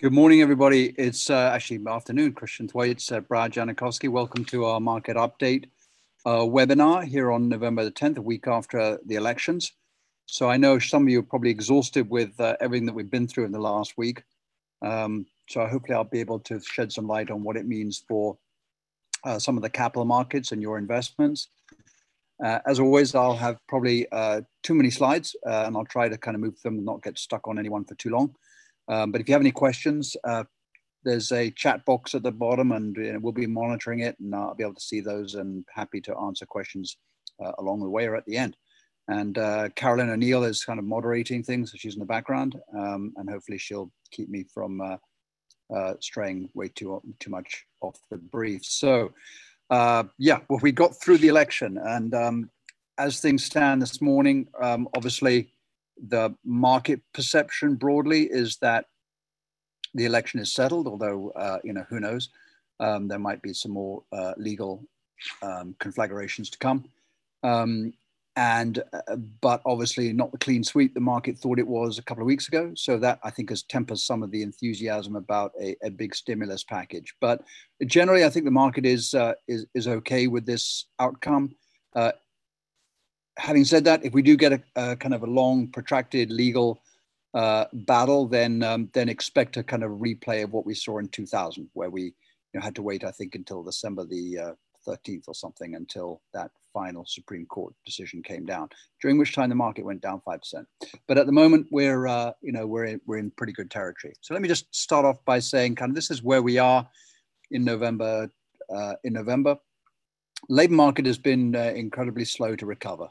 Good morning, everybody. It's actually afternoon. Christian Thwaites, Brad Janikowski. Welcome to our market update webinar here on November the 10th, a week after the elections. So I know some of you are probably exhausted with everything that we've been through in the last week. So hopefully I'll be able to shed some light on what it means for some of the capital markets and your investments. As always, I'll have probably too many slides and I'll try to kind of move them and not get stuck on any one for too long. But if you have any questions, there's a chat box at the bottom and we'll be monitoring it, and I'll be able to see those and happy to answer questions along the way or at the end. And Carolyn O'Neill is kind of moderating things, so she's in the background, and hopefully she'll keep me from straying way too much off the brief. So yeah, well, we got through the election, and as things stand this morning, obviously, the market perception broadly is that the election is settled, although, you know, who knows, there might be some more legal conflagrations to come. But obviously not the clean sweep the market thought it was a couple of weeks ago. So that, I think, has tempered some of the enthusiasm about a big stimulus package. But generally, I think the market is okay with this outcome. Having said that, if we do get a kind of a long, protracted legal battle, then expect a kind of replay of what we saw in 2000, where we had to wait, I think, until December the 13th or something, until that final Supreme Court decision came down. During which time the market went down 5%. But at the moment, we're we're in pretty good territory. So let me just start off by saying, kind of, this is where we are in November. Labor market has been incredibly slow to recover.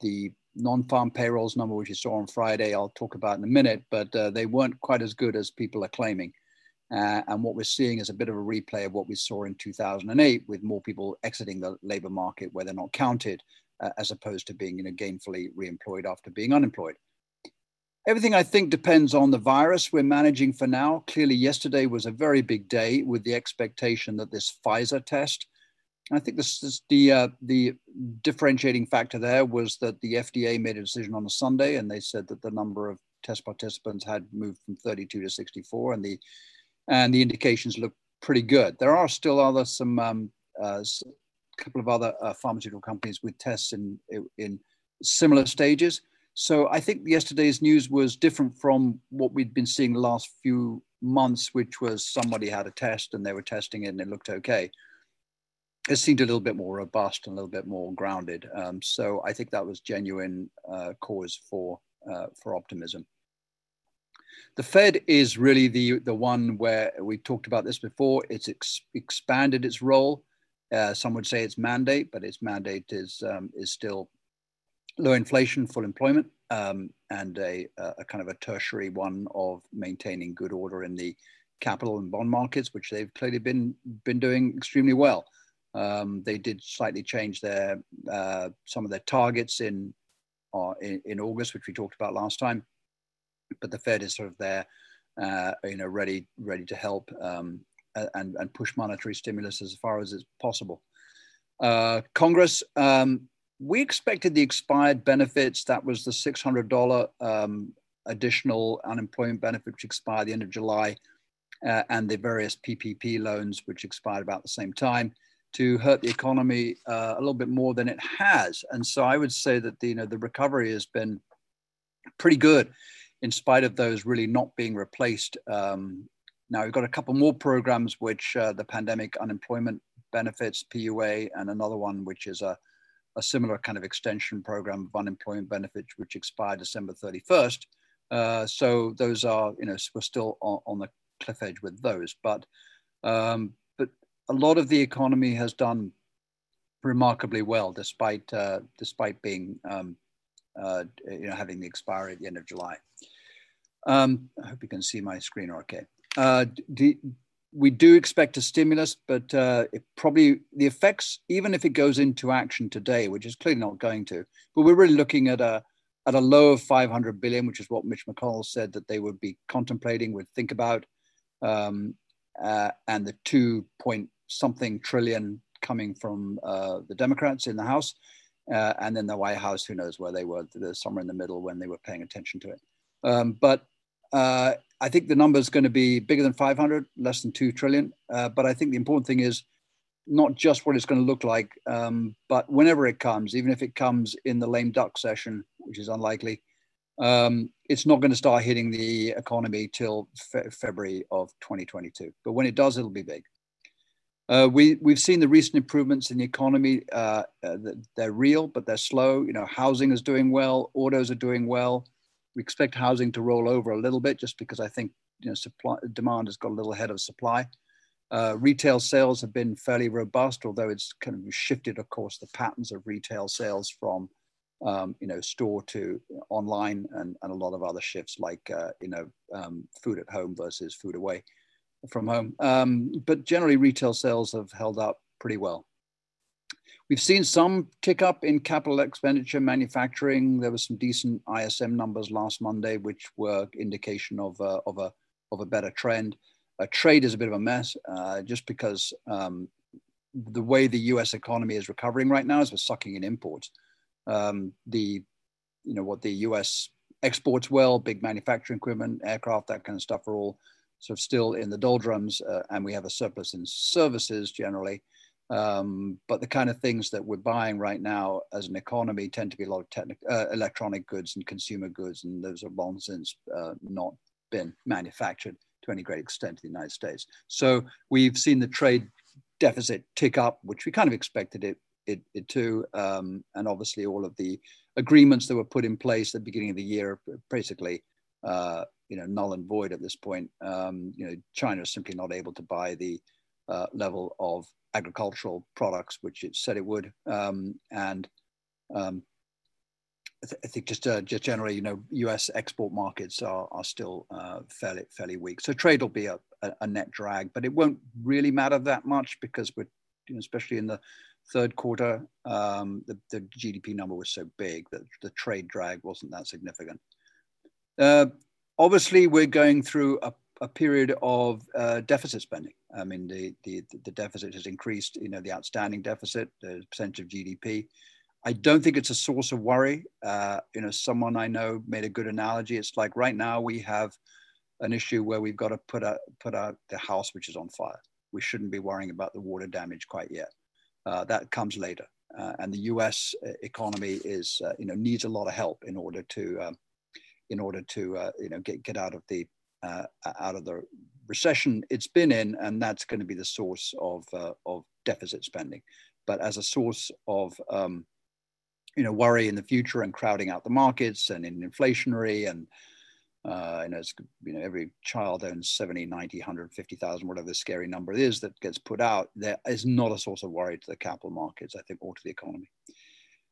The non-farm payrolls number, which you saw on Friday, I'll talk about in a minute, but they weren't quite as good as people are claiming. And what we're seeing is a bit of a replay of what we saw in 2008, with more people exiting the labor market where they're not counted, as opposed to being gainfully reemployed after being unemployed. Everything, I think, depends on the virus we're managing for now. Clearly, yesterday was a very big day with the expectation that this Pfizer test, I think this is the differentiating factor there, was that the FDA made a decision on a Sunday, and they said that the number of test participants had moved from 32 to 64, and the indications look pretty good. There are still other couple of other pharmaceutical companies with tests in similar stages. So I think yesterday's news was different from what we'd been seeing the last few months, which was somebody had a test and they were testing it and it looked okay. It seemed a little bit more robust and a little bit more grounded. So I think that was genuine cause for optimism. The Fed is really the one where we talked about this before. It's expanded its role. Some would say its mandate, but its mandate is still low inflation, full employment, and a kind of a tertiary one of maintaining good order in the capital and bond markets, which they've clearly been doing extremely well. They did slightly change their some of their targets in August, which we talked about last time. But the Fed is sort of there, ready to help and push monetary stimulus as far as it's possible. Congress, we expected the expired benefits. That was the $600 additional unemployment benefit, which expired the end of July, and the various PPP loans, which expired about the same time, to hurt the economy a little bit more than it has. And so I would say that the recovery has been pretty good in spite of those really not being replaced. Now we've got a couple more programs, which the pandemic unemployment benefits, PUA, and another one, which is a similar kind of extension program of unemployment benefits, which expired December 31st. So those are, we're still on the cliff edge with those, but a lot of the economy has done remarkably well, despite being having the expiry at the end of July. I hope you can see my screen okay. We do expect a stimulus, but the effects, even if it goes into action today, which is clearly not going to, but we're really looking at a low of 500 billion, which is what Mitch McConnell said that they would be contemplating, would think about, and the 2-point-something trillion coming from the Democrats in the House, and then the White House, who knows where they were, somewhere in the middle when they were paying attention to it. But I think the number is going to be bigger than 500, less than 2 trillion. But I think the important thing is not just what it's going to look like, but whenever it comes, even if it comes in the lame duck session, which is unlikely, it's not going to start hitting the economy till February of 2022. But when it does, it'll be big. We've seen the recent improvements in the economy. They're real, but they're slow. You know, housing is doing well. Autos are doing well. We expect housing to roll over a little bit just because I think, you know, supply demand has got a little ahead of supply. Retail sales have been fairly robust, although it's kind of shifted, of course, the patterns of retail sales from, you know, store to online and a lot of other shifts like, you know, food at home versus food away from home. But generally, retail sales have held up pretty well. We've seen some tick up in capital expenditure, manufacturing. There were some decent ISM numbers last Monday, which were indication of a better trend. Trade is a bit of a mess, just because the way the U.S. economy is recovering right now is we're sucking in imports. The U.S. exports well, big manufacturing equipment, aircraft, that kind of stuff are all sort of still in the doldrums, and we have a surplus in services generally. But the kind of things that we're buying right now as an economy tend to be a lot of electronic goods and consumer goods, and those are long since not been manufactured to any great extent in the United States. So we've seen the trade deficit tick up, which we kind of expected it to, and obviously all of the agreements that were put in place at the beginning of the year are basically null and void at this point. China is simply not able to buy the level of agricultural products, which it said it would, I think just generally, U.S. export markets are still fairly weak. So trade will be a net drag, but it won't really matter that much because we're, especially in the third quarter, the GDP number was so big that the trade drag wasn't that significant. Obviously, we're going through a period of deficit spending. I mean, the deficit has increased, the outstanding deficit, the percentage of GDP. I don't think it's a source of worry. Someone I know made a good analogy. It's like right now we have an issue where we've got to put out the house which is on fire. We shouldn't be worrying about the water damage quite yet. That comes later. And the U.S. economy is, needs a lot of help in order to, get out of the recession it's been in, and that's going to be the source of deficit spending. But as a source of worry in the future and crowding out the markets and in inflationary and every child owns 70, 90, 150,000, whatever the scary number it is that gets put out, there is not a source of worry to the capital markets, I think, or to the economy.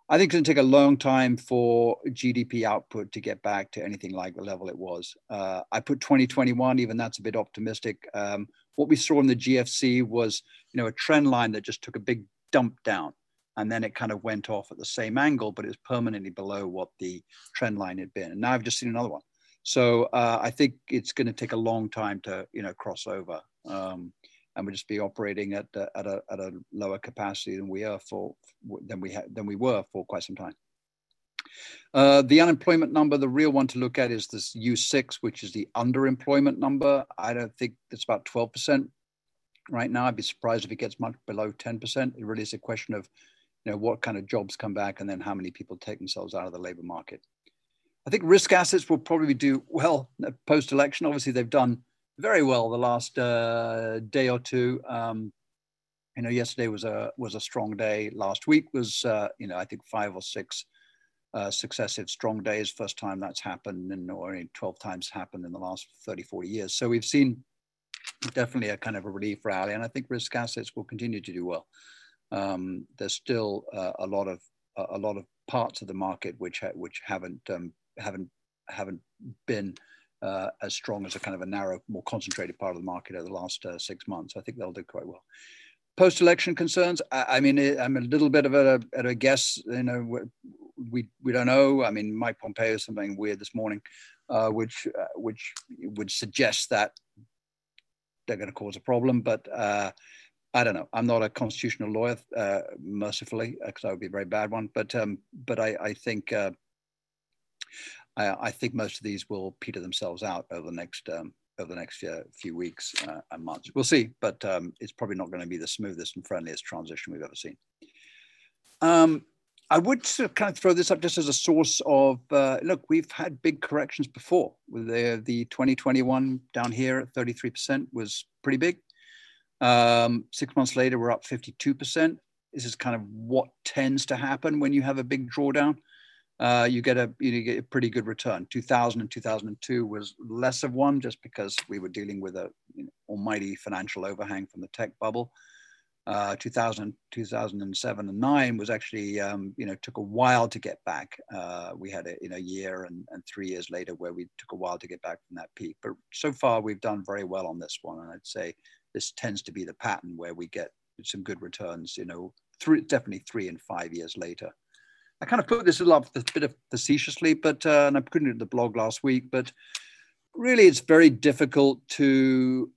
I think it's going to take a long time for GDP output to get back to anything like the level it was. I put 2021, even that's a bit optimistic. What we saw in the GFC was, a trend line that just took a big dump down. And then it kind of went off at the same angle, but it was permanently below what the trend line had been. And now I've just seen another one. So I think it's going to take a long time to, cross over. And we'll just be operating at a lower capacity than we were for quite some time. The unemployment number, the real one to look at is this U6, which is the underemployment number. I don't think it's about 12% right now. I'd be surprised if it gets much below 10%. It really is a question of, what kind of jobs come back and then how many people take themselves out of the labor market. I think risk assets will probably do well post-election. Obviously, they've done very well the last day or two. Yesterday was a strong day. Last week was, I think 5 or 6 successive strong days. First time that's happened, or 12 times happened in the last 30, 40 years. So we've seen definitely a kind of a relief rally, and I think risk assets will continue to do well. There's still a lot of parts of the market which haven't been as strong as a kind of a narrow, more concentrated part of the market over the last 6 months. I think they'll do quite well. Post-election concerns. I'm a little bit of a guess. We don't know. I mean, Mike Pompeo is something weird this morning, which would suggest that they're going to cause a problem, but I don't know. I'm not a constitutional lawyer, mercifully, because I would be a very bad one. But I think I think most of these will peter themselves out over the next few weeks and months. We'll see, but it's probably not going to be the smoothest and friendliest transition we've ever seen. I would sort of kind of throw this up just as a source of, look, we've had big corrections before. The 2021 down here at 33% was pretty big. 6 months later, we're up 52%. This is kind of what tends to happen when you have a big drawdown. You get a pretty good return. 2000 and 2002 was less of one, just because we were dealing with a almighty financial overhang from the tech bubble. 2000, 2007 and 9 was actually, took a while to get back. We had a year and 3 years later where we took a while to get back from that peak. But so far, we've done very well on this one. And I'd say this tends to be the pattern where we get some good returns, definitely 3 and 5 years later. I kind of put this up a bit of facetiously, but and I put it in the blog last week, but really it's very difficult to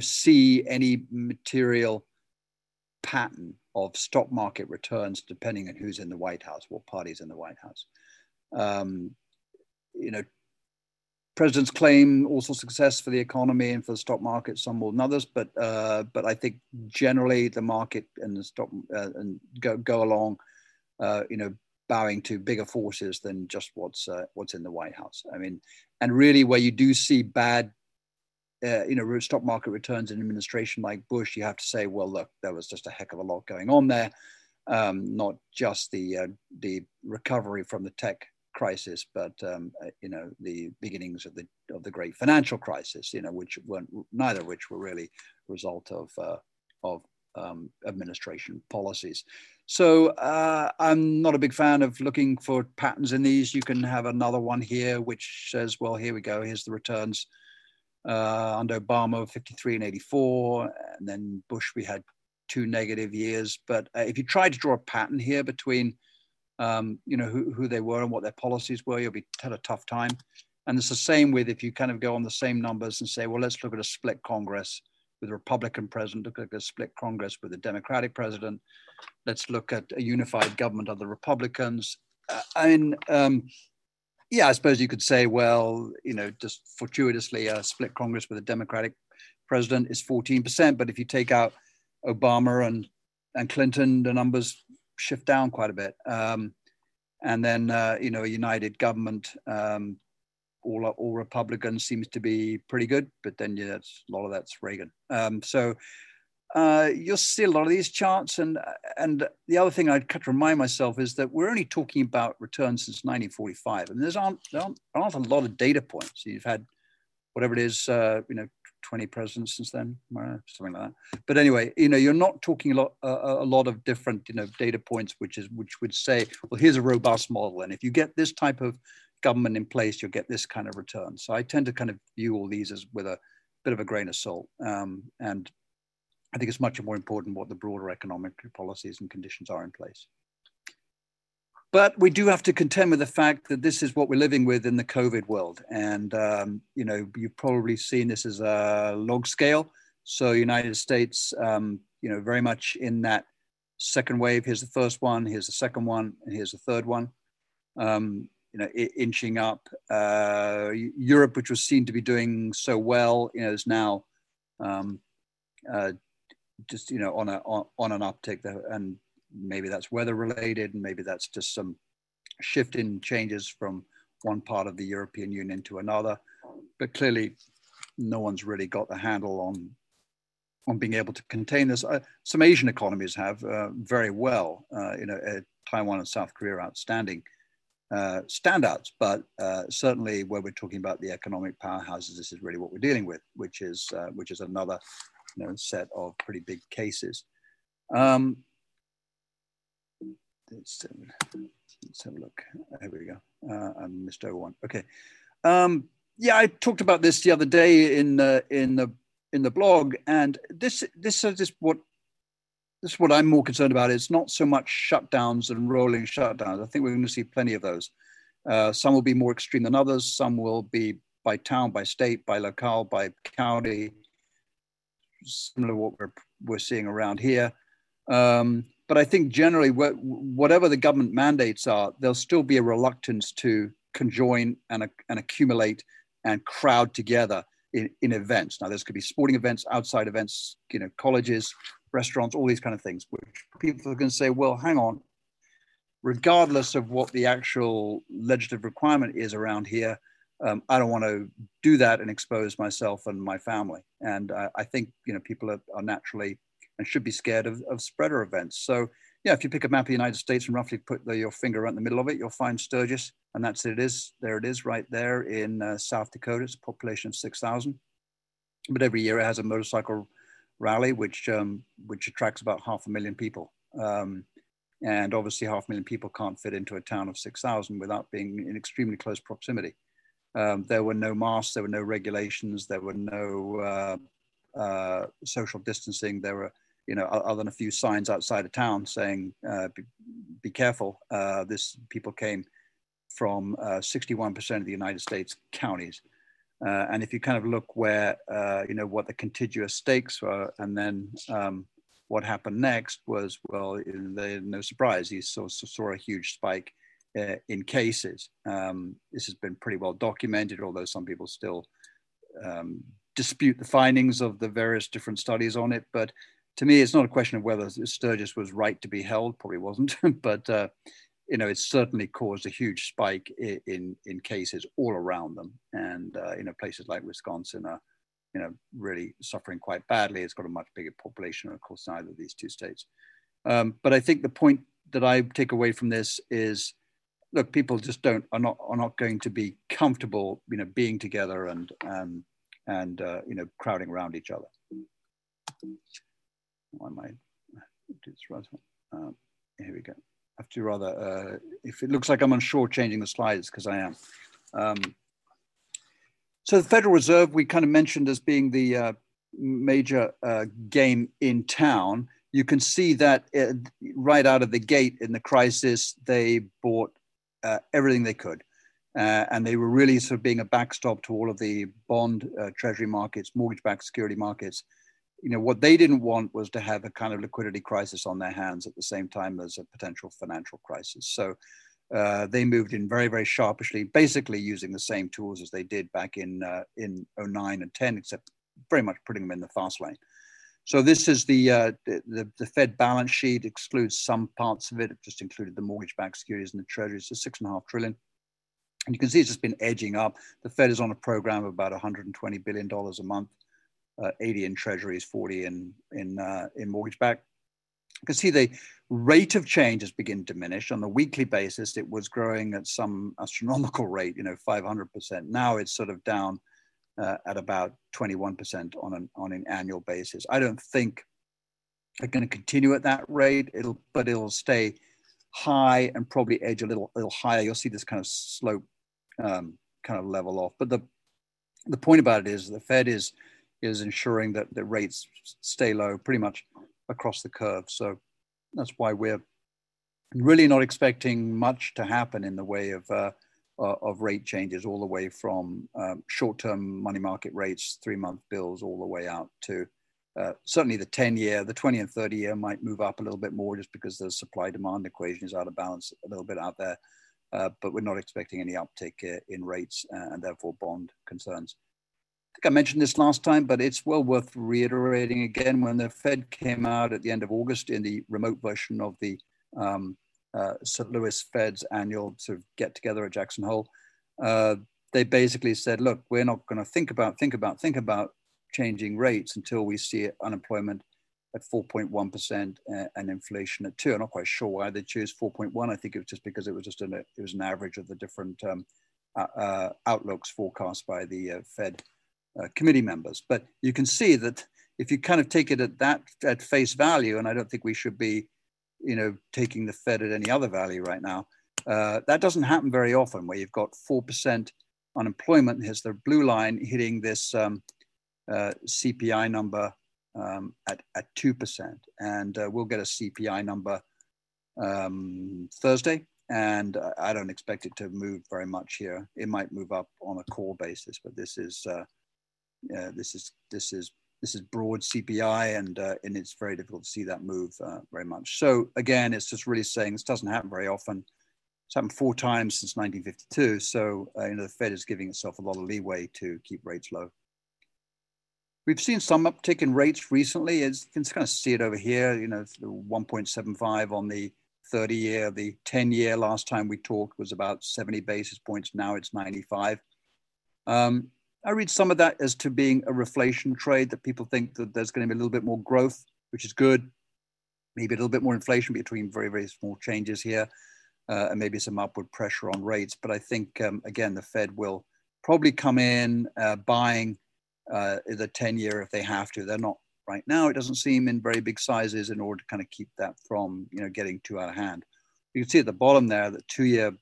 see any material pattern of stock market returns depending on who's in the White House, what party's in the White House. Presidents claim all sorts of success for the economy and for the stock market, some more than others, but I think generally the market and the stock go along, bowing to bigger forces than just what's in the White House. I mean, and really where you do see bad, stock market returns in an administration like Bush, you have to say, well, look, there was just a heck of a lot going on there, not just the recovery from the tech crisis, but the beginnings of the great financial crisis, which weren't, neither of which were really a result of administration policies. So I'm not a big fan of looking for patterns in these. You can have another one here, which says, well, here we go. Here's the returns under Obama, 53 and 84. And then Bush, we had two negative years. But if you try to draw a pattern here between, who they were and what their policies were, had a tough time. And it's the same with if you kind of go on the same numbers and say, well, let's look at a split Congress with a Republican president, look at a split Congress with a Democratic president. Let's look at a unified government of the Republicans. I suppose you could say, well, just fortuitously, a split Congress with a Democratic president is 14%. But if you take out Obama and Clinton, the numbers shift down quite a bit. A united government, all Republicans seems to be pretty good, but then a lot of that's Reagan. So you'll see a lot of these charts. And the other thing I'd cut to remind myself is that we're only talking about returns since 1945. And there aren't a lot of data points. You've had whatever it is, 20 presidents since then, something like that. But anyway, you're not talking a lot of different, data points, which would say, well, here's a robust model. And if you get this type of government in place, you'll get this kind of return. So I tend to kind of view all these as with a bit of a grain of salt. And I think it's much more important what the broader economic policies and conditions are in place. But we do have to contend with the fact that this is what we're living with in the COVID world. And, you've probably seen this as a log scale. So United States, very much in that second wave. Here's the first one, here's the second one, and here's the third one, inching up. Europe, which was seen to be doing so well, is now on an uptick there. And maybe that's weather related, and maybe that's just some shift in changes from one part of the European Union to another. But clearly, no one's really got the handle on being able to contain this. Some Asian economies have very well, Taiwan and South Korea are outstanding standouts. But certainly, where we're talking about the economic powerhouses, this is really what we're dealing with, which is another set of pretty big cases. Let's have a look. Here we go. I missed over one. Okay. I talked about this the other day in the blog, and this is what I'm more concerned about. It's not so much shutdowns and rolling shutdowns. I think we're going to see plenty of those. Some will be more extreme than others. Some will be by town, by state, by locale, by county, similar to what we're seeing around here. But I think generally, whatever the government mandates are, there'll still be a reluctance to conjoin and accumulate and crowd together in events. Now, this could be sporting events, outside events, you know, colleges, restaurants, all these kind of things, which people are going to say, well, hang on, regardless of what the actual legislative requirement is around here, I don't want to do that and expose myself and my family. And I think, you know, people are naturally and should be scared of spreader events. So yeah, if you pick a map of the United States and roughly put your finger right in the middle of it, you'll find Sturgis, and that's it is. There it is right there in South Dakota. It's a population of 6,000. But every year it has a motorcycle rally, which attracts about 500,000 people. And obviously 500,000 people can't fit into a town of 6,000 without being in extremely close proximity. There were no masks, there were no regulations, there were no social distancing. There were, you know, other than a few signs outside of town saying, be careful. People came from 61% of the United States counties. And if you kind of look where, you know, what the contiguous stakes were, and then what happened next was, well, no surprise, you saw a huge spike in cases. This has been pretty well documented, although some people still dispute the findings of the various different studies on it. But to me, it's not a question of whether Sturgis was right to be held, probably wasn't, but you know, it certainly caused a huge spike in cases all around them. And you know, places like Wisconsin are, you know, really suffering quite badly. It's got a much bigger population, of course, in either of these two states. But I think the point that I take away from this is, look, people just are not going to be comfortable, you know, being together and you know, crowding around each other. I might do this right. Here we go. I have to rather, if it looks like I'm unsure changing the slides, because I am. So the Federal Reserve, we kind of mentioned as being the major game in town. You can see that right out of the gate in the crisis, they bought everything they could. And they were really sort of being a backstop to all of the bond, treasury markets, mortgage-backed security markets. You know, what they didn't want was to have a kind of liquidity crisis on their hands at the same time as a potential financial crisis. So they moved in very, very sharpishly, basically using the same tools as they did back in 09 and 10, except very much putting them in the fast lane. So this is the Fed balance sheet, excludes some parts of it. It just included the mortgage-backed securities and the treasuries, so $6.5 trillion. And you can see it's just been edging up. The Fed is on a program of about $120 billion a month. 80 in treasuries, 40 in mortgage back. You can see the rate of change has begun to diminish. On the weekly basis, it was growing at some astronomical rate, you know, 500%. Now it's sort of down at about 21% on an annual basis. I don't think they're going to continue at that rate, but it'll stay high and probably edge a little higher. You'll see this kind of slope kind of level off. But the point about it is the Fed is ensuring that the rates stay low pretty much across the curve. So that's why we're really not expecting much to happen in the way of rate changes, all the way from short-term money market rates, 3-month bills, all the way out to certainly the 10-year, the 20 and 30-year might move up a little bit more just because the supply-demand equation is out of balance a little bit out there. But we're not expecting any uptick in rates and therefore bond concerns. I think I mentioned this last time, but it's well worth reiterating again. When the Fed came out at the end of August in the remote version of the St. Louis Fed's annual sort of get together at Jackson Hole, they basically said, look, we're not going to think about changing rates until we see unemployment at 4.1% and inflation at 2%. I'm not quite sure why they chose 4.1. I think it was just because it was an average of the different outlooks forecast by the Fed. Committee members. But you can see that if you kind of take it at face value, and I don't think we should be, you know, taking the Fed at any other value right now, that doesn't happen very often, where you've got 4% unemployment, here's the blue line hitting this CPI number at 2%. And we'll get a CPI number Thursday. And I don't expect it to move very much here. It might move up on a core basis, but this is broad CPI, and it's very difficult to see that move very much. So again, it's just really saying this doesn't happen very often. It's happened four times since 1952. So the Fed is giving itself a lot of leeway to keep rates low. We've seen some uptick in rates recently. It's, you can kind of see it over here, you know, 1.75 on the 30-year, the 10-year last time we talked was about 70 basis points. Now it's 95. I read some of that as to being a reflation trade, that people think that there's going to be a little bit more growth, which is good. Maybe a little bit more inflation between very, very small changes here, and maybe some upward pressure on rates. But I think, again, the Fed will probably come in buying the 10-year if they have to. They're not right now. It doesn't seem in very big sizes in order to kind of keep that from, you know, getting too out of hand. You can see at the bottom there that two-year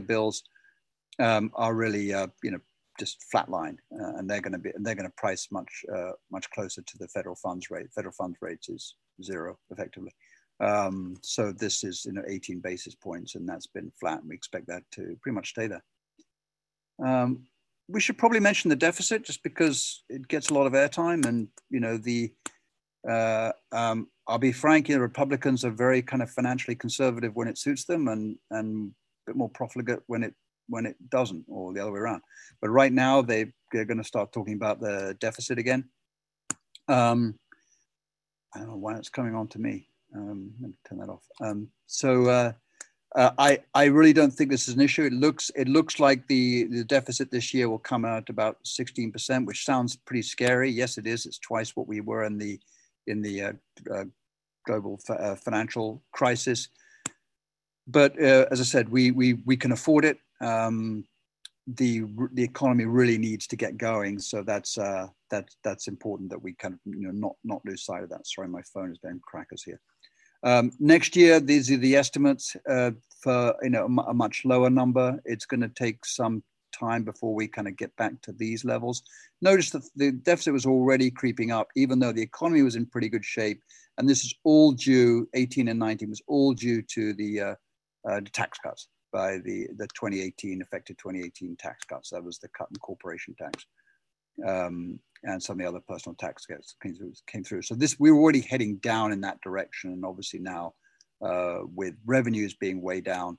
bills are really, you know, just flatline, and they're going to price much closer to the federal funds rate. Federal funds rate is zero effectively. So this is, you know, 18 basis points, and that's been flat. And we expect that to pretty much stay there. We should probably mention the deficit just because it gets a lot of airtime. And, you know, I'll be frank, you know, Republicans are very kind of financially conservative when it suits them and a bit more profligate when it doesn't, or the other way around. But right now they're going to start talking about the deficit again. I don't know why it's coming on to me. Let me turn that off. I really don't think this is an issue. It looks like the deficit this year will come out about 16%, which sounds pretty scary. Yes, it is. It's twice what we were in the global financial crisis. But as I said, we can afford it. The economy really needs to get going, so that's important that we kind of, you know, not lose sight of that. Sorry, my phone is going crackers here. Next year, these are the estimates for, you know, a much lower number. It's going to take some time before we kind of get back to these levels. Notice that the deficit was already creeping up, even though the economy was in pretty good shape. And this is all due, 18 and 19 was all due to the tax cuts by the 2018, effective 2018 tax cuts. That was the cut in corporation tax. And some of the other personal tax cuts came through. So we were already heading down in that direction. And obviously now with revenues being way down,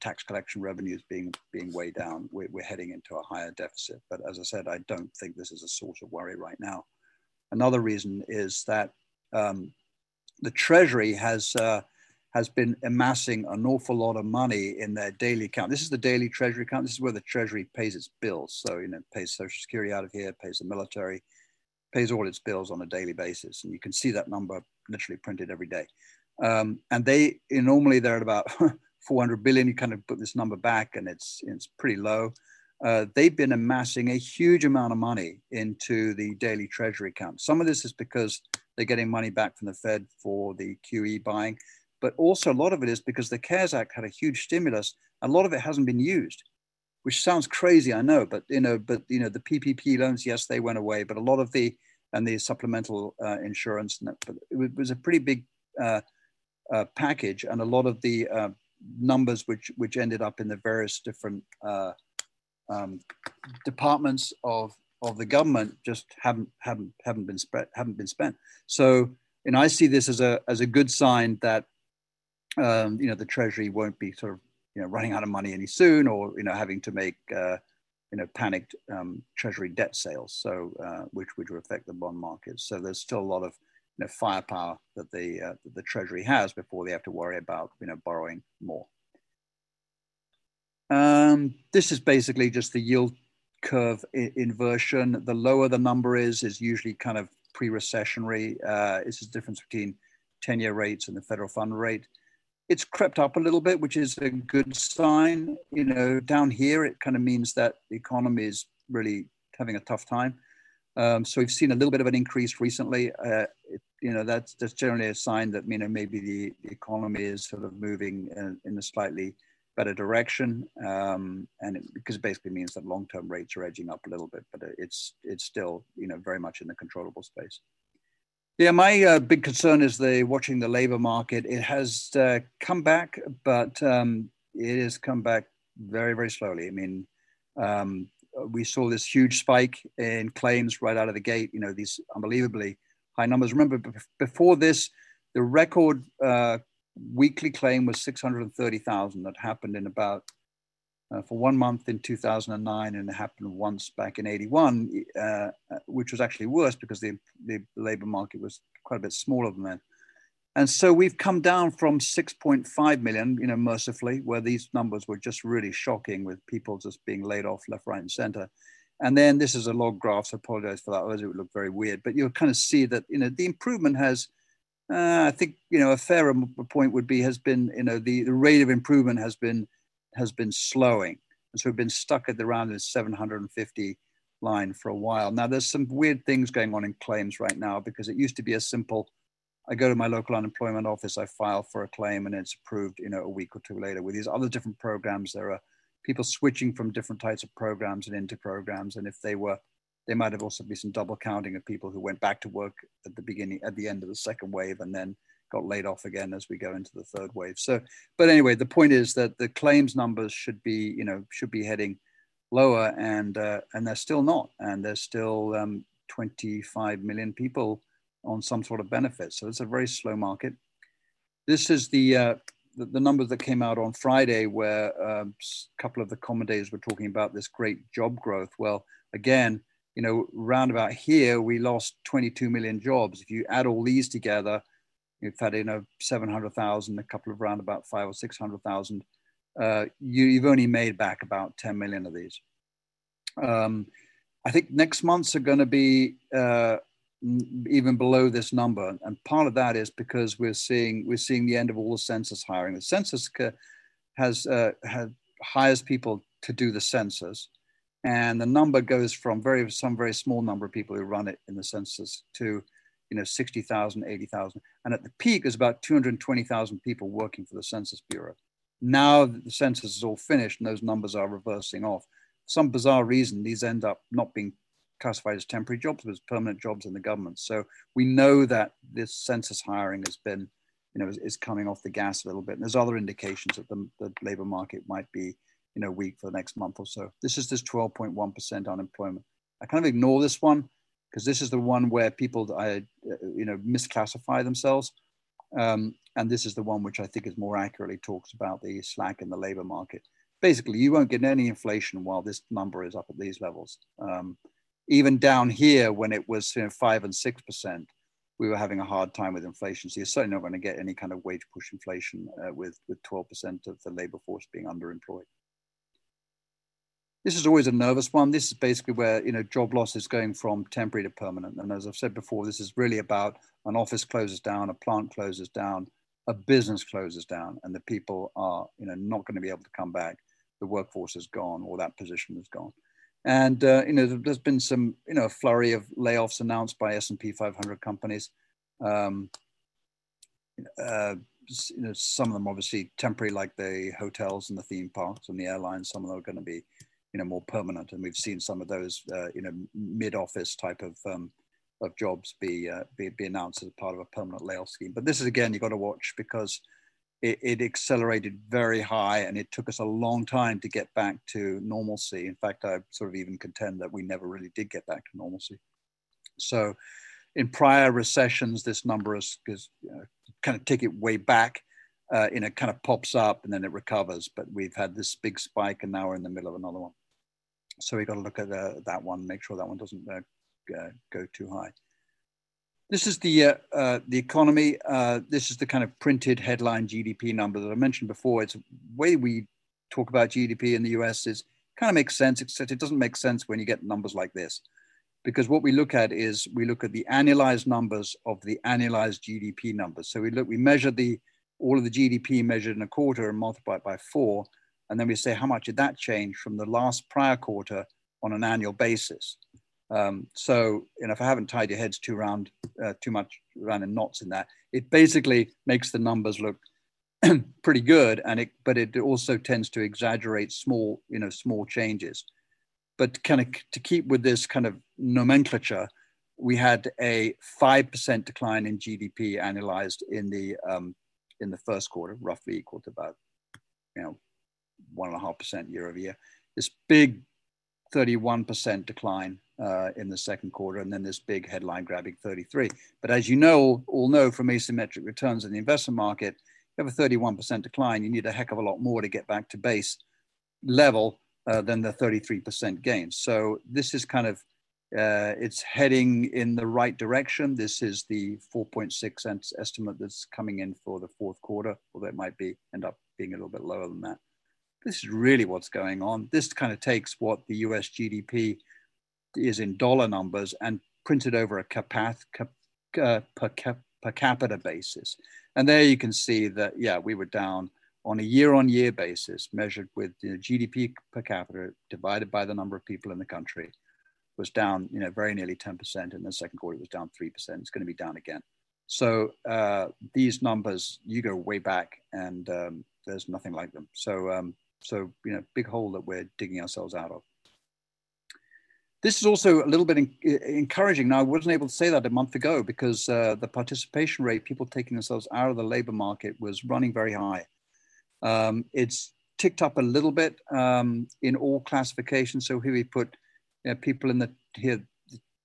tax collection revenues being way down, we're heading into a higher deficit. But as I said, I don't think this is a source of worry right now. Another reason is that the Treasury has been amassing an awful lot of money in their daily account. This is the daily Treasury account. This is where the Treasury pays its bills. So, you know, pays Social Security out of here, pays the military, pays all its bills on a daily basis. And you can see that number literally printed every day. And normally they're at about 400 billion. You kind of put this number back and it's pretty low. They've been amassing a huge amount of money into the daily Treasury account. Some of this is because they're getting money back from the Fed for the QE buying. But also a lot of it is because the CARES Act had a huge stimulus. A lot of it hasn't been used, which sounds crazy, I know. But the PPP loans, yes, they went away. But a lot of the supplemental insurance, and that, it was a pretty big package, and a lot of the numbers which ended up in the various different departments of the government just haven't been spent. So, and I see this as a good sign that. The Treasury won't be sort of, you know, running out of money any soon, or, you know, having to make panicked Treasury debt sales, so which would affect the bond market. So there's still a lot of, you know, firepower that the Treasury has before they have to worry about, you know, borrowing more. This is basically just the yield curve inversion. The lower the number is usually kind of pre-recessionary. It's the difference between 10-year rates and the federal fund rate. It's crept up a little bit, which is a good sign. You know, down here, it kind of means that the economy is really having a tough time. So we've seen a little bit of an increase recently. That's generally a sign that, you know, maybe the economy is sort of moving in a slightly better direction. Because it basically means that long-term rates are edging up a little bit, but it's still, you know, very much in the controllable space. Yeah, my big concern is watching the labor market. It has come back, but it has come back very, very slowly. I mean, we saw this huge spike in claims right out of the gate, you know, these unbelievably high numbers. Remember, before this, the record weekly claim was 630,000 that happened in about for 1 month in 2009, and it happened once back in 81, which was actually worse because the labor market was quite a bit smaller than that. And so we've come down from 6.5 million, you know, mercifully, where these numbers were just really shocking with people just being laid off left, right, and center. And then this is a log graph, so I apologize for that, otherwise it would look very weird. But you'll kind of see that, you know, the improvement has, I think, you know, a fairer point would be has been, you know, the rate of improvement has been slowing. And so we've been stuck at around the 750 line for a while. Now, there's some weird things going on in claims right now, because it used to be a simple, I go to my local unemployment office, I file for a claim, and it's approved, you know, a week or two later. With these other different programs, there are people switching from different types of programs and into programs. And if they were, there might have also been some double counting of people who went back to work at the beginning, at the end of the second wave, and then got laid off again as we go into the third wave. So, but anyway, the point is that the claims numbers should be, you know, should be heading lower, and they're still not, and there's still 25 million people on some sort of benefit. So it's a very slow market. This is the numbers that came out on Friday, where a couple of the commentators were talking about this great job growth. Well, again, you know, round about here, we lost 22 million jobs. If you add all these together, you've had, you know, 700,000, a couple of round about 500,000 or 600,000. You've only made back about 10 million of these. I think next month's are going to be even below this number, and part of that is because we're seeing the end of all the census hiring. The census hires people to do the census, and the number goes from some very small number of people who run it in the census to, you know, 60,000, 80,000. And at the peak, there's about 220,000 people working for the Census Bureau. Now the census is all finished and those numbers are reversing off. For some bizarre reason, these end up not being classified as temporary jobs, but as permanent jobs in the government. So we know that this census hiring has been, you know, is coming off the gas a little bit. And there's other indications that the labor market might be, you know, weak for the next month or so. This is this 12.1% unemployment. I kind of ignore this one, because this is the one where people, you know, misclassify themselves. And this is the one which I think is more accurately talks about the slack in the labor market. Basically, you won't get any inflation while this number is up at these levels. Even down here, when it was, you know, 5 and 6%, we were having a hard time with inflation. So you're certainly not going to get any kind of wage push inflation with 12% of the labor force being underemployed. This is always a nervous one. This is basically where, you know, job loss is going from temporary to permanent. And as I've said before, this is really about an office closes down, a plant closes down, a business closes down, and the people are, you know, not going to be able to come back. The workforce is gone, or that position is gone. And, you know, there's been some, you know, flurry of layoffs announced by S&P 500 companies. You know, some of them obviously temporary, like the hotels and the theme parks and the airlines. Some of them are going to be, you know, more permanent, and we've seen some of those, you know, mid-office type of jobs be announced as part of a permanent layoff scheme. But this is, again, you've got to watch, because it accelerated very high, and it took us a long time to get back to normalcy. In fact, I sort of even contend that we never really did get back to normalcy. So, in prior recessions, this number is you know, kind of take it way back. And it kind of pops up and then it recovers, but we've had this big spike and now we're in the middle of another one. So we've got to look at that one, make sure that one doesn't go too high. This is the economy. This is the kind of printed headline GDP number that I mentioned before. It's the way we talk about GDP in the US is kind of makes sense, except it doesn't make sense when you get numbers like this, because what we look at is we look at the annualized numbers of the annualized GDP numbers. So we measure all of the GDP measured in a quarter and multiply it by 4. And then we say, how much did that change from the last prior quarter on an annual basis? So, you know, if I haven't tied your heads too much around in knots in that, it basically makes the numbers look pretty good. But it also tends to exaggerate small, you know, small changes. But kind of to keep with this kind of nomenclature, we had a 5% decline in GDP annualized in the first quarter, roughly equal to about, you know, 1.5% year over year. This big 31% decline in the second quarter, and then this big headline grabbing 33. But as you know, all know from asymmetric returns in the investment market, you have a 31% decline, you need a heck of a lot more to get back to base level than the 33% gain. So this is kind of, it's heading in the right direction. This is the 4.6 cents estimate that's coming in for the fourth quarter, although it might be end up being a little bit lower than that. This is really what's going on. This kind of takes what the US GDP is in dollar numbers and printed over a per capita basis. And there you can see that, yeah, we were down on a year-on-year basis measured with GDP per capita divided by the number of people in the country, was down, you know, very nearly 10%. In the second quarter, it was down 3%. It's going to be down again. So these numbers, you go way back and there's nothing like them. So, you know, big hole that we're digging ourselves out of. This is also a little bit encouraging. Now, I wasn't able to say that a month ago because the participation rate, people taking themselves out of the labor market, was running very high. It's ticked up a little bit in all classifications. So here we put people in the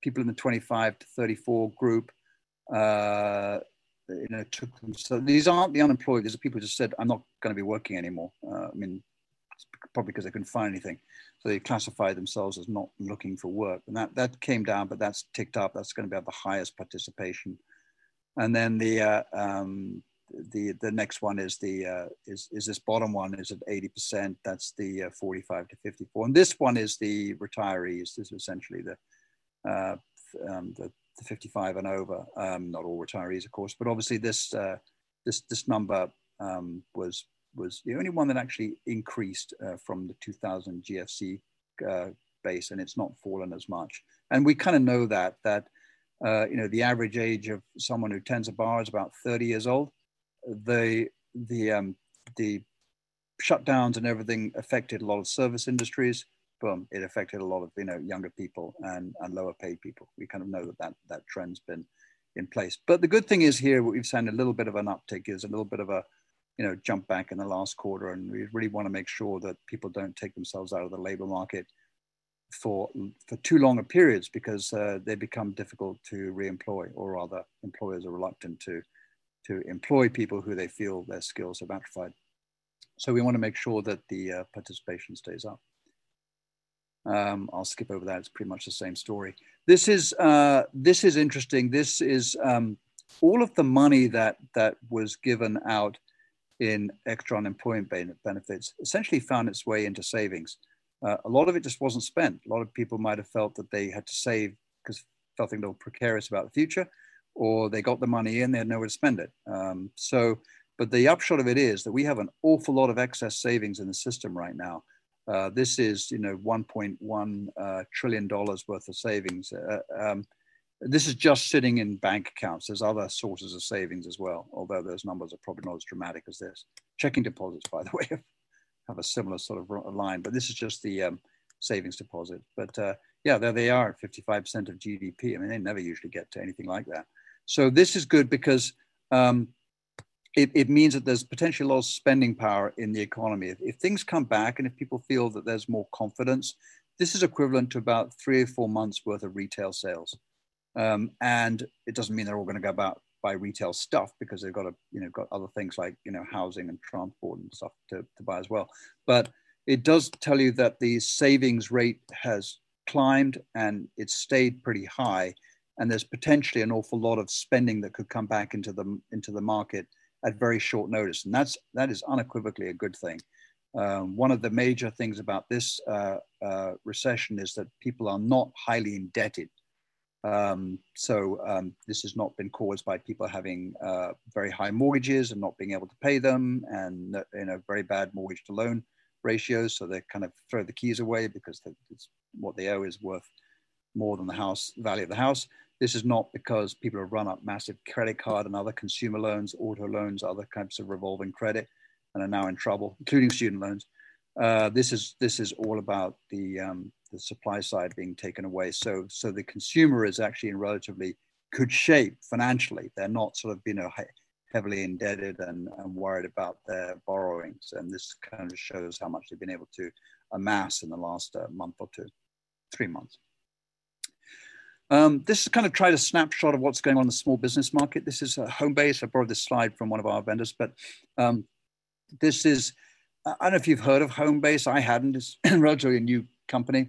people in the 25 to 34 group. You know, took them. So these aren't the unemployed. These are people who just said, "I'm not going to be working anymore." I mean, it's probably because they couldn't find anything. So they classify themselves as not looking for work. And that came down, but that's ticked up. That's going to have the highest participation. And then the next one is the is this bottom one is at 80%. That's the 45 to 54. And this one is the retirees. This is essentially the 55 and over. Not all retirees, of course, but obviously this this number was the only one that actually increased from the 2000 GFC base, and it's not fallen as much. And we kind of know that, you know, the average age of someone who tends a bar is about 30 years old. The shutdowns and everything affected a lot of service industries. Boom, it affected a lot of, you know, younger people and lower paid people. We kind of know that that trend's been in place. But the good thing is here, we've seen a little bit of an uptick, is a little bit of a, you know, jump back in the last quarter, and we really want to make sure that people don't take themselves out of the labor market for too long a periods, because they become difficult to re-employ, or rather employers are reluctant to employ people who they feel their skills have atrophied. So we want to make sure that the participation stays up. I'll skip over that, it's pretty much the same story. This is interesting. This is all of the money that was given out in extra unemployment benefits essentially found its way into savings. A lot of it just wasn't spent. A lot of people might have felt that they had to save because felt a little precarious about the future, or they got the money in, they had nowhere to spend it. But the upshot of it is that we have an awful lot of excess savings in the system right now. This is, you know, $1.1 trillion worth of savings. This is just sitting in bank accounts. There's other sources of savings as well, although those numbers are probably not as dramatic as this. Checking deposits, by the way, have a similar sort of line, but this is just the savings deposit. But yeah, there they are at 55% of GDP. I mean, they never usually get to anything like that. So this is good because it means that there's potentially a lot of spending power in the economy. If things come back and if people feel that there's more confidence, this is equivalent to about 3 or 4 months worth of retail sales. And it doesn't mean they're all going to go about buy retail stuff, because they've got got other things like housing and transport and stuff to buy as well. But it does tell you that the savings rate has climbed and it's stayed pretty high, and there's potentially an awful lot of spending that could come back into the market at very short notice, and that is unequivocally a good thing. One of the major things about this recession is that people are not highly indebted. This has not been caused by people having very high mortgages and not being able to pay them, and very bad mortgage to loan ratios. So they kind of throw the keys away because what they owe is worth more than the value of the house. This is not because people have run up massive credit card and other consumer loans, auto loans, other types of revolving credit, and are now in trouble, including student loans. This is all about the supply side being taken away. So the consumer is actually in relatively good shape financially. They're not sort of, heavily indebted and worried about their borrowings. And this kind of shows how much they've been able to amass in the last 3 months. This is kind of tried a snapshot of what's going on in the small business market. This is Homebase. I borrowed this slide from one of our vendors, but this is, I don't know if you've heard of Homebase. I hadn't. It's a relatively new company,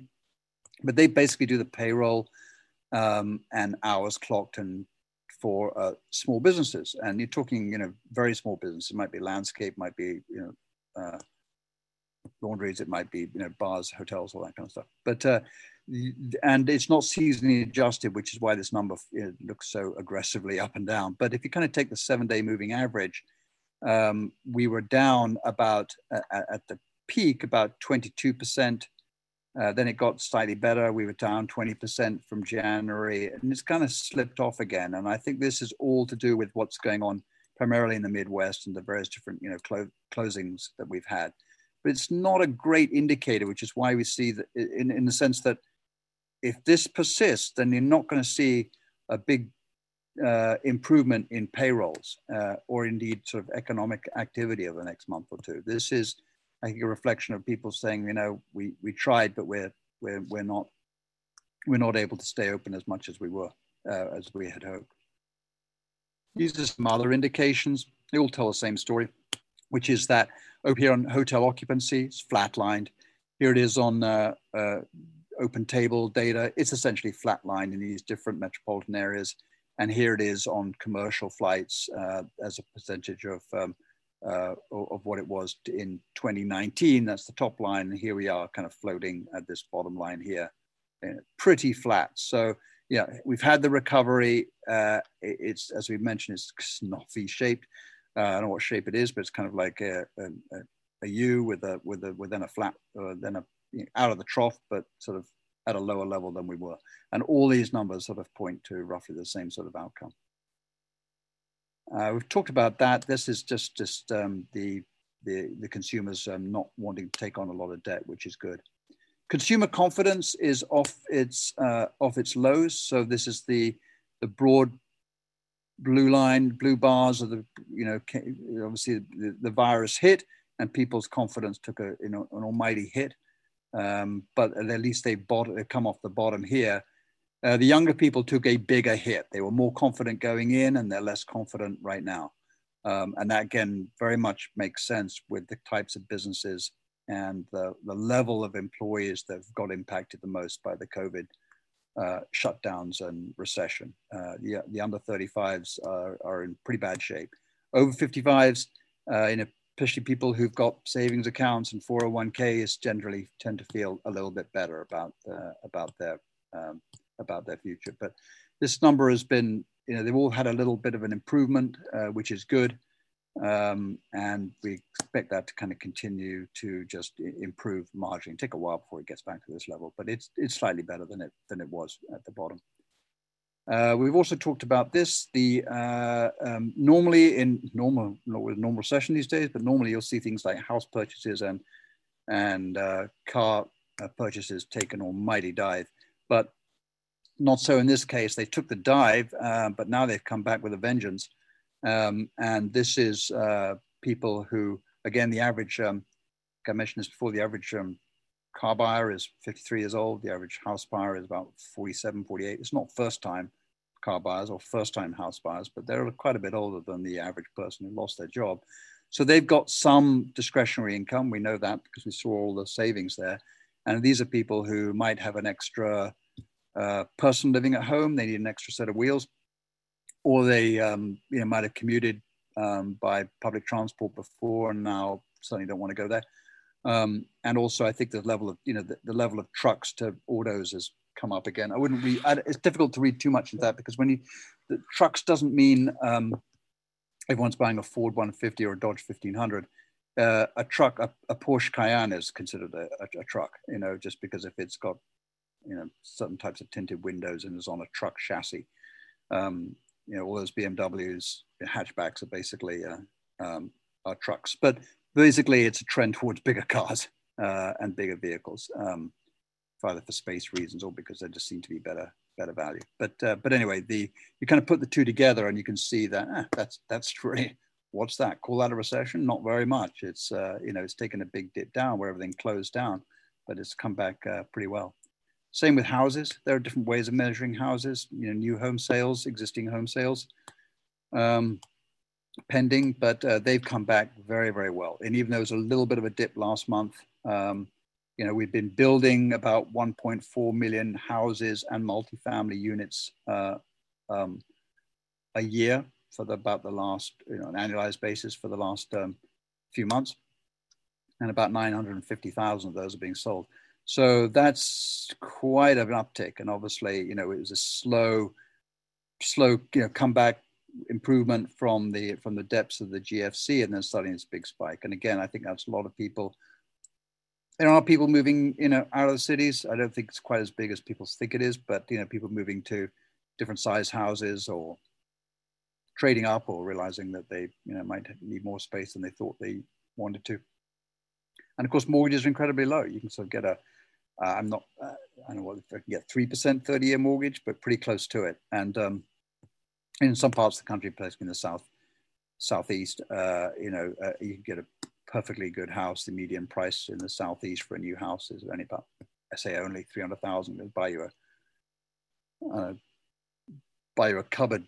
but they basically do the payroll and hours clocked and for small businesses. And you're talking, you know, very small businesses. It might be landscape, might be, you know, laundries, it might be, you know, bars, hotels, all that kind of stuff. But and it's not seasonally adjusted, which is why this number looks so aggressively up and down. But if you kind of take the 7-day moving average, we were down about at the peak about 22%. Then it got slightly better. We were down 20% from January, and it's kind of slipped off again. And I think this is all to do with what's going on primarily in the Midwest and the various different, you know, closings that we've had. But it's not a great indicator, which is why we see that in the sense that if this persists, then you're not going to see a big improvement in payrolls or indeed sort of economic activity over the next month or two. This is, I think, a reflection of people saying, you know, we tried, but we're not able to stay open as much as we were as we had hoped. These are some other indications. They all tell the same story, which is that over here on hotel occupancy, it's flatlined. Here it is on OpenTable data. It's essentially flatlined in these different metropolitan areas. And here it is on commercial flights as a percentage of what it was in 2019. That's the top line. And here we are kind of floating at this bottom line here, pretty flat. So yeah, we've had the recovery. It's, as we've mentioned, it's snotty shaped. I don't know what shape it is, but it's kind of like a U within a flat, then a, you know, out of the trough, but sort of at a lower level than we were. And all these numbers sort of point to roughly the same sort of outcome. We've talked about that. This is just the consumers not wanting to take on a lot of debt, which is good. Consumer confidence is off its lows. So this is the broad blue line, blue bars are the, you know, obviously the virus hit and people's confidence took a, you know, an almighty hit. But at least they've come off the bottom here. The younger people took a bigger hit. They were more confident going in and they're less confident right now. And that again, very much makes sense with the types of businesses and the level of employees that got impacted the most by the COVID shutdowns and recession. The under 35s are in pretty bad shape. Over 55s, especially people who've got savings accounts and 401ks generally tend to feel a little bit better about their future. But this number has been, you know, they've all had a little bit of an improvement, which is good. And we expect that to kind of continue to just improve marginally. Take a while before it gets back to this level, but it's slightly better than it was at the bottom. We've also talked about this. The normally in normal recession these days, but normally you'll see things like house purchases and car purchases take an almighty dive, but not so in this case. They took the dive, but now they've come back with a vengeance. And this is people who, again, the average, I mentioned this before, the average car buyer is 53 years old. The average house buyer is about 47, 48. It's not first-time car buyers or first-time house buyers, but they're quite a bit older than the average person who lost their job. So they've got some discretionary income. We know that because we saw all the savings there. And these are people who might have an extra person living at home. They need an extra set of wheels, or they you know, might have commuted by public transport before and now certainly don't want to go there. And also, I think the level of, you know, the level of trucks to autos has come up again. I wouldn't read, it's difficult to read too much into that because when the trucks doesn't mean everyone's buying a Ford 150 or a Dodge 1500. A truck, a Porsche Cayenne is considered a truck, you know, just because if it's got, you know, certain types of tinted windows and is on a truck chassis. You know, all those BMWs, hatchbacks are basically are trucks. But basically, it's a trend towards bigger cars and bigger vehicles, either for space reasons or because they just seem to be better value. But anyway, you kind of put the two together and you can see that that's really, what's that? Call that a recession? Not very much. It's you know, it's taken a big dip down where everything closed down, but it's come back pretty well. Same with houses. There are different ways of measuring houses, you know, new home sales, existing home sales, pending, but they've come back very, very well. And even though it was a little bit of a dip last month, you know, we've been building about 1.4 million houses and multifamily units a year for about the last, you know, an annualized basis for the last few months. And about 950,000 of those are being sold. So that's quite an uptick. And obviously, you know, it was a slow, you know, comeback improvement from the depths of the GFC, and then starting this big spike. And again, I think that's a lot of people. There are people moving, you know, out of the cities. I don't think it's quite as big as people think it is, but, you know, people moving to different size houses or trading up or realizing that they, you know, might need more space than they thought they wanted to. And of course, mortgages are incredibly low. You can sort of get a, I don't know what, I can get 3% 30-year mortgage, but pretty close to it. And in some parts of the country, particularly in the southeast, you know, you can get a perfectly good house. The median price in the southeast for a new house is only about, I say only 300,000. It'll buy you a cupboard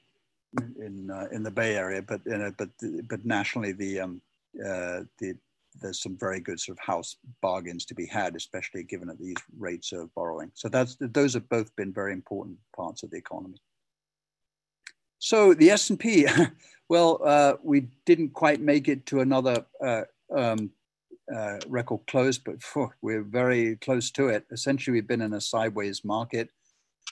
in the Bay Area, but you know, but nationally, there's some very good sort of house bargains to be had, especially given at these rates of borrowing. So those have both been very important parts of the economy. So the S&P, well, we didn't quite make it to another record close, but we're very close to it. Essentially, we've been in a sideways market.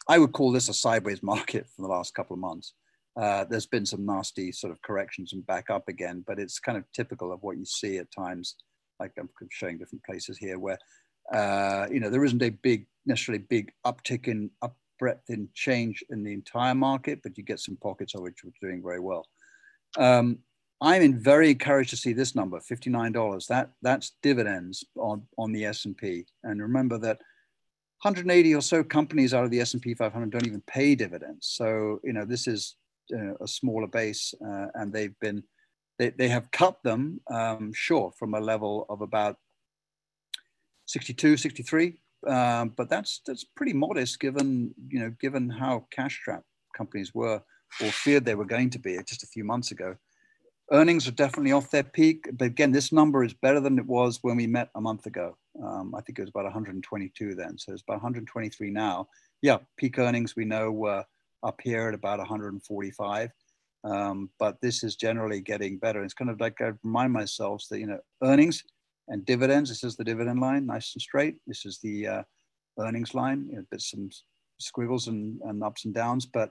I would call this a sideways market for the last couple of months. There's been some nasty sort of corrections and back up again, but it's kind of typical of what you see at times, like I'm showing different places here where, you know, there isn't a necessarily big uptick in breadth in change in the entire market, but you get some pockets of which we're doing very well. I'm very encouraged to see this number, $59. That's dividends on the S&P. And remember that 180 or so companies out of the S&P 500 don't even pay dividends. So, you know, this is a smaller base, and they have cut them short from a level of about 62, 63, but that's pretty modest given how cash-strapped companies were or feared they were going to be just a few months ago. Earnings are definitely off their peak, but again, this number is better than it was when we met a month ago. I think it was about 122 then, so it's about 123 now. Yeah, peak earnings we know were up here at about 145, but this is generally getting better. It's kind of like I remind myself that, you know, earnings and dividends, this is the dividend line, nice and straight. This is the earnings line, you know, there's some squiggles and ups and downs, but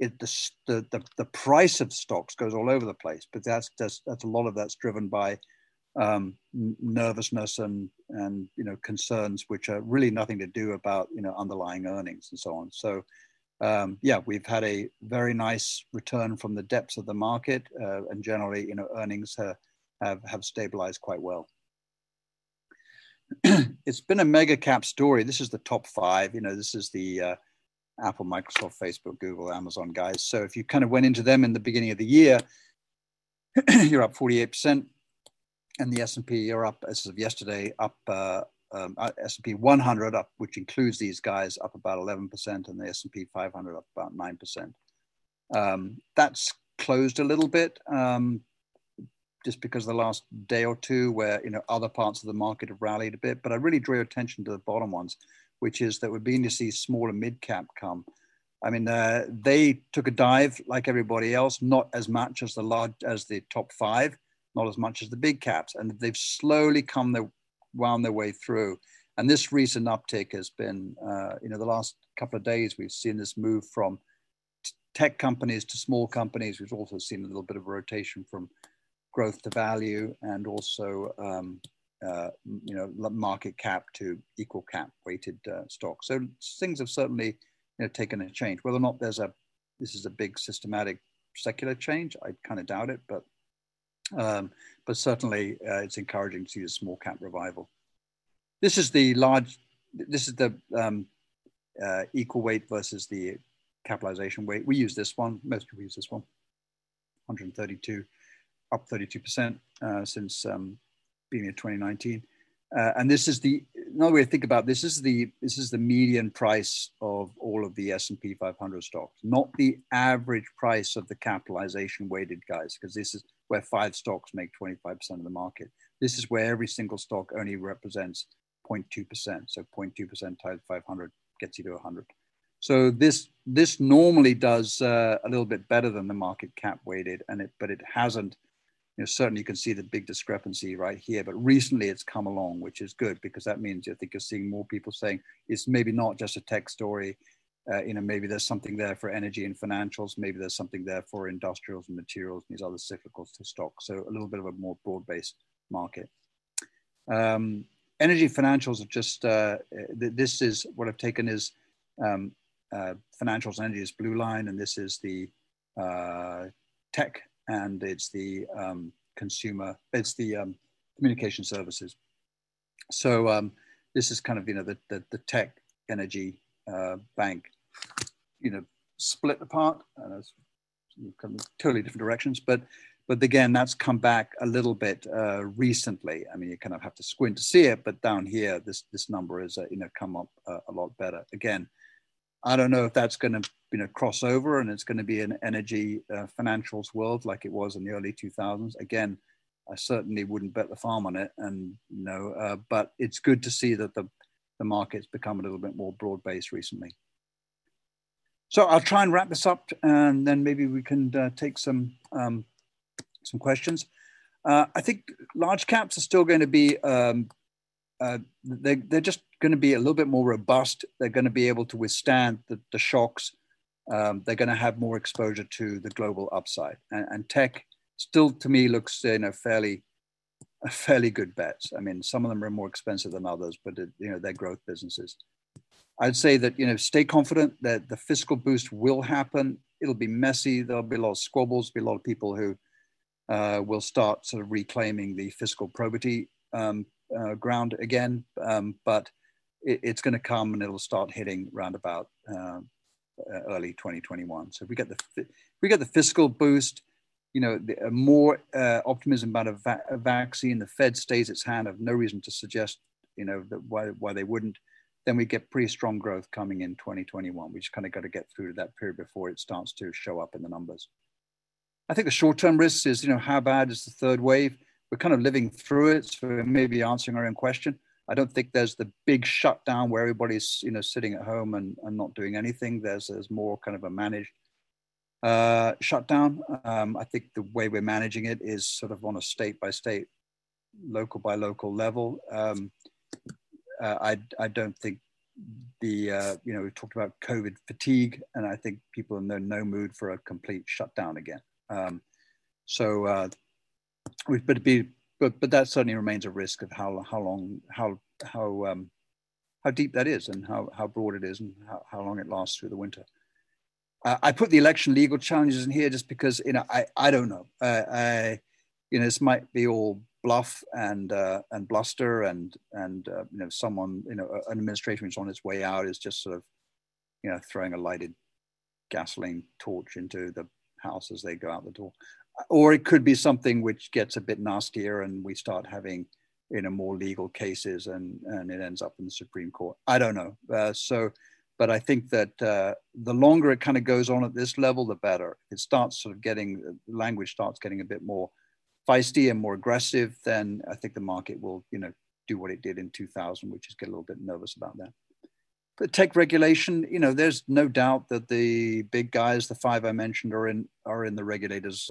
the price of stocks goes all over the place. But that's a lot of that's driven by nervousness and you know, concerns which are really nothing to do about, you know, underlying earnings and so on. So yeah, we've had a very nice return from the depths of the market, and generally, you know, earnings have stabilized quite well. It's been a mega cap story. This is the top five. You know, this is the Apple, Microsoft, Facebook, Google, Amazon guys. So if you kind of went into them in the beginning of the year, you're up 48%, and the S&P, you're up as of yesterday, up S&P 100 up, which includes these guys, up about 11%, and the S&P 500 up about 9%. That's closed a little bit just because of the last day or two where, you know, other parts of the market have rallied a bit. But I really draw your attention to the bottom ones, which is that we're beginning to see small and mid cap come. I mean, they took a dive like everybody else, not as much as the top five, not as much as the big caps, and they've slowly wound their way through. And this recent uptick has been, you know, the last couple of days, we've seen this move from tech companies to small companies. We've also seen a little bit of a rotation from growth to value, and also, you know, market cap to equal cap weighted stock. So things have certainly, you know, taken a change. Whether or not this is a big systematic secular change, I kind of doubt it, but certainly it's encouraging to see the small cap revival. This is the equal weight versus the capitalization weight. We use this one, most people use this one, 132, up 32% since beginning of 2019. And this is the another way to think about this is the median price of all of the S&P 500 stocks, not the average price of the capitalization weighted guys, because this is where 5 stocks make 25% of the market. This is where every single stock only represents 0.2%. So 0.2% times 500 gets you to 100. So this normally does a little bit better than the market cap weighted, and but it hasn't. You know, certainly you can see the big discrepancy right here, but recently it's come along, which is good, because that means I think you're seeing more people saying it's maybe not just a tech story. You know, maybe there's something there for energy and financials. Maybe there's something there for industrials and materials and these other cyclical stocks. So a little bit of a more broad-based market. Energy financials are just, this is what I've taken is financials and energy is blue line, and this is the tech, and it's the consumer, it's the communication services. So this is kind of, you know, the tech energy bank, you know, split apart, and it's come totally different directions. But again, that's come back a little bit recently. I mean, you kind of have to squint to see it, but down here, this number is, you know, come up a lot better. Again, I don't know if that's going to, you know, cross over and it's going to be an energy financials world like it was in the early 2000s. Again, I certainly wouldn't bet the farm on it, and you know, but it's good to see that the market's become a little bit more broad-based recently. So I'll try and wrap this up, and then maybe we can take some questions. I think large caps are still going to be, they're just going to be a little bit more robust. They're going to be able to withstand the shocks. They're going to have more exposure to the global upside, and tech still to me looks, you know, fairly good bets. I mean, some of them are more expensive than others, but it, you know, they're growth businesses. I'd say that, you know, stay confident that the fiscal boost will happen. It'll be messy. There'll be a lot of squabbles, be a lot of people who will start sort of reclaiming the fiscal probity ground again, but it's going to come, and it'll start hitting round about early 2021. So if we get the fiscal boost, you know, more optimism about a vaccine, the Fed stays its hand. I have no reason to suggest, you know, that why they wouldn't. Then we get pretty strong growth coming in 2021. We just kind of got to get through to that period before it starts to show up in the numbers. I think the short-term risks is, you know, how bad is the third wave? We're kind of living through it, so we're maybe answering our own question. I don't think there's the big shutdown where everybody's, you know, sitting at home and not doing anything. There's more kind of a managed shutdown. I think the way we're managing it is sort of on a state-by-state, local-by-local level. I don't think you know, we talked about COVID fatigue, and I think people are in no mood for a complete shutdown again. But that certainly remains a risk of how deep that is, and how broad it is, and how long it lasts through the winter. I put the election legal challenges in here just because, you know, I don't know. You know, this might be all bluff and bluster, and you know, someone, you know, an administration who's on its way out is just sort of, you know, throwing a lighted gasoline torch into the house as they go out the door. Or it could be something which gets a bit nastier, and we start having, you know, more legal cases, and it ends up in the Supreme Court. I don't know. But I think that the longer it kind of goes on at this level, the better. It starts sort of getting, language starts getting a bit more feisty and more aggressive, then I think the market will, you know, do what it did in 2000, which is get a little bit nervous about that. But tech regulation, you know, there's no doubt that the big guys, the 5 I mentioned, are in the regulators'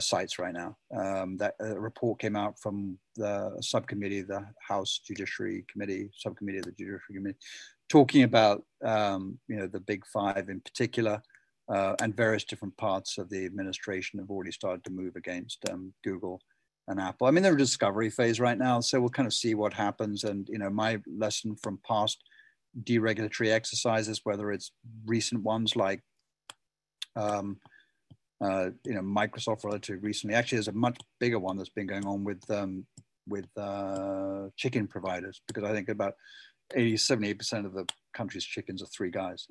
sites right now. That report came out from the subcommittee, the House Judiciary Committee, subcommittee of the Judiciary Committee, talking about, you know, the big 5 in particular, and various different parts of the administration have already started to move against Google and Apple. I mean, they're in a discovery phase right now, so we'll kind of see what happens. And, you know, my lesson from past deregulatory exercises, whether it's recent ones like you know, Microsoft relatively recently. Actually, there's a much bigger one that's been going on with chicken providers, because I think about 78% of the country's chickens are 3 guys,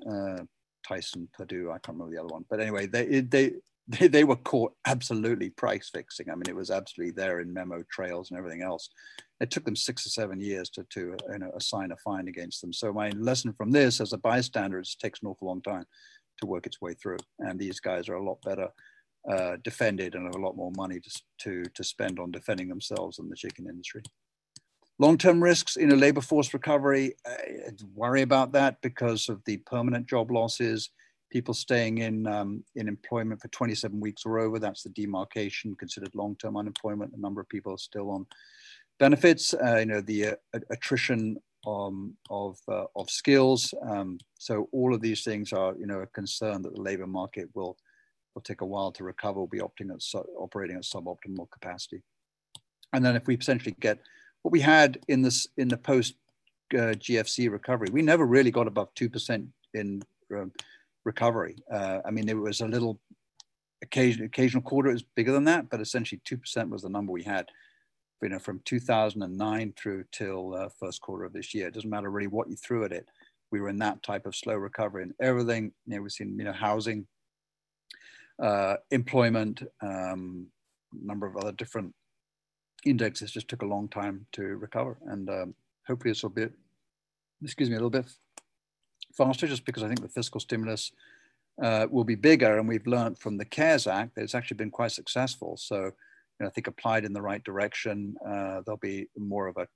Tyson, Purdue, I can't remember the other one. But anyway, they they were caught absolutely price fixing. I mean, it was absolutely there in memo trails and everything else. It took them 6 or 7 years to assign a fine against them. So my lesson from this as a bystander is it takes an awful long time to work its way through. And these guys are a lot better defended and have a lot more money to spend on defending themselves than the chicken industry. Long-term risks in a labor force recovery, I worry about that because of the permanent job losses, people staying in employment for 27 weeks or over. That's the demarcation considered long-term unemployment. A number of people are still on benefits, the attrition of skills. So all of these things are, a concern that the labor market will take a while to recover. We'll be operating at suboptimal capacity. And then if we potentially get what we had in the post GFC recovery, we never really got above 2% in recovery. I mean, it was a little occasional quarter, it was bigger than that, but essentially 2% was the number we had, from 2009 through till first quarter of this year. It doesn't matter really what you threw at it. We were in that type of slow recovery and everything, we've seen, housing, employment, number of other different indexes just took a long time to recover. And hopefully this will be, a little bit faster, just because I think the fiscal stimulus will be bigger, and we've learned from the CARES Act that it's actually been quite successful. So I think applied in the right direction, there'll be more of a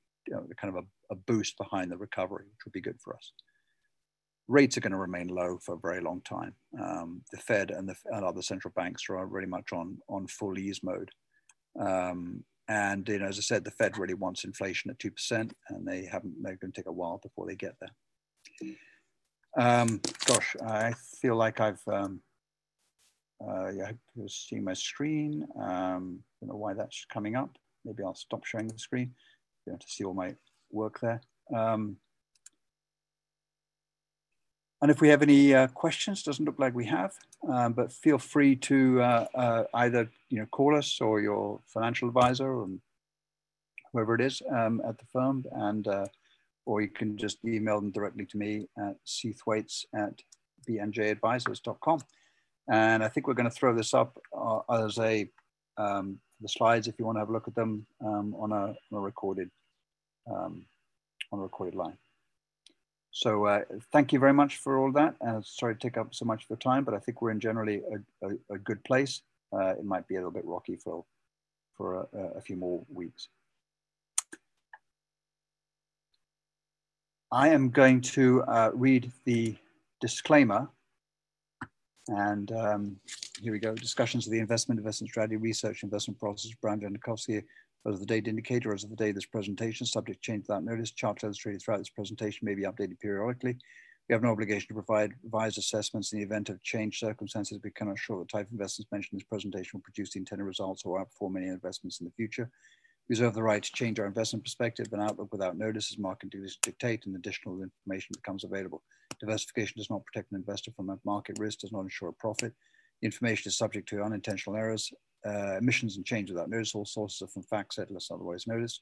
kind of a boost behind the recovery, which will be good for us. Rates are going to remain low for a very long time. The Fed and other central banks are really much on full ease mode. And as I said, the Fed really wants inflation at 2%, and they haven't. They're going to take a while before they get there. Gosh, I feel like I've you're seeing my screen. Don't know why that's coming up. Maybe I'll stop showing the screen. You have to see all my work there. And if we have any questions, doesn't look like we have, but feel free to either call us or your financial advisor or whoever it is at the firm, and or you can just email them directly to me at cthwaites@bnjadvisors.com. And I think we're going to throw this up as a the slides if you want to have a look at them on a recorded line. So thank you very much for all that. Sorry to take up so much of your time, but I think we're in generally a good place. It might be a little bit rocky for a few more weeks. I am going to read the disclaimer. And here we go. Discussions of the investment strategy, research, investment process, Brad Janikowski, as the date indicator, as of the day of this presentation, subject change without notice, charts illustrated throughout this presentation may be updated periodically. We have no obligation to provide revised assessments in the event of changed circumstances. We cannot assure the type of investments mentioned in this presentation will produce the intended results or outperform any investments in the future. We reserve the right to change our investment perspective and outlook without notice as market conditions dictate and additional information becomes available. Diversification does not protect an investor from market risk, does not ensure a profit. The information is subject to unintentional errors, emissions and change without notice. All sources are from facts set unless otherwise noticed.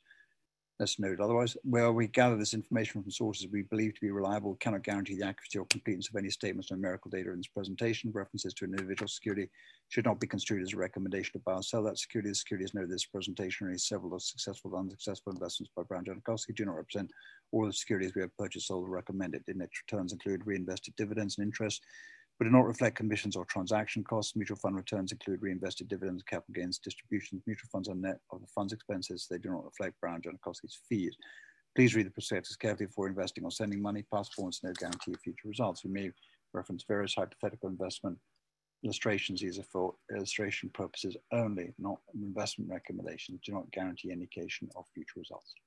Let's note otherwise. Where we gather this information from sources we believe to be reliable, cannot guarantee the accuracy or completeness of any statements or numerical data in this presentation. References to an individual security should not be construed as a recommendation to buy or sell that security. The securities noted in this presentation are several of successful and unsuccessful investments by Brad Janikowski do not represent all the securities we have purchased or recommended. Index returns include reinvested dividends and interest, but do not reflect commissions or transaction costs. Mutual fund returns include reinvested dividends, capital gains, distributions. Mutual funds are net of the fund's expenses. They do not reflect Brad Janikowski's fees. Please read the prospectus carefully before investing or sending money. Past performance, no guarantee of future results. We may reference various hypothetical investment illustrations. These are for illustration purposes only, not investment recommendations. Do not guarantee indication of future results.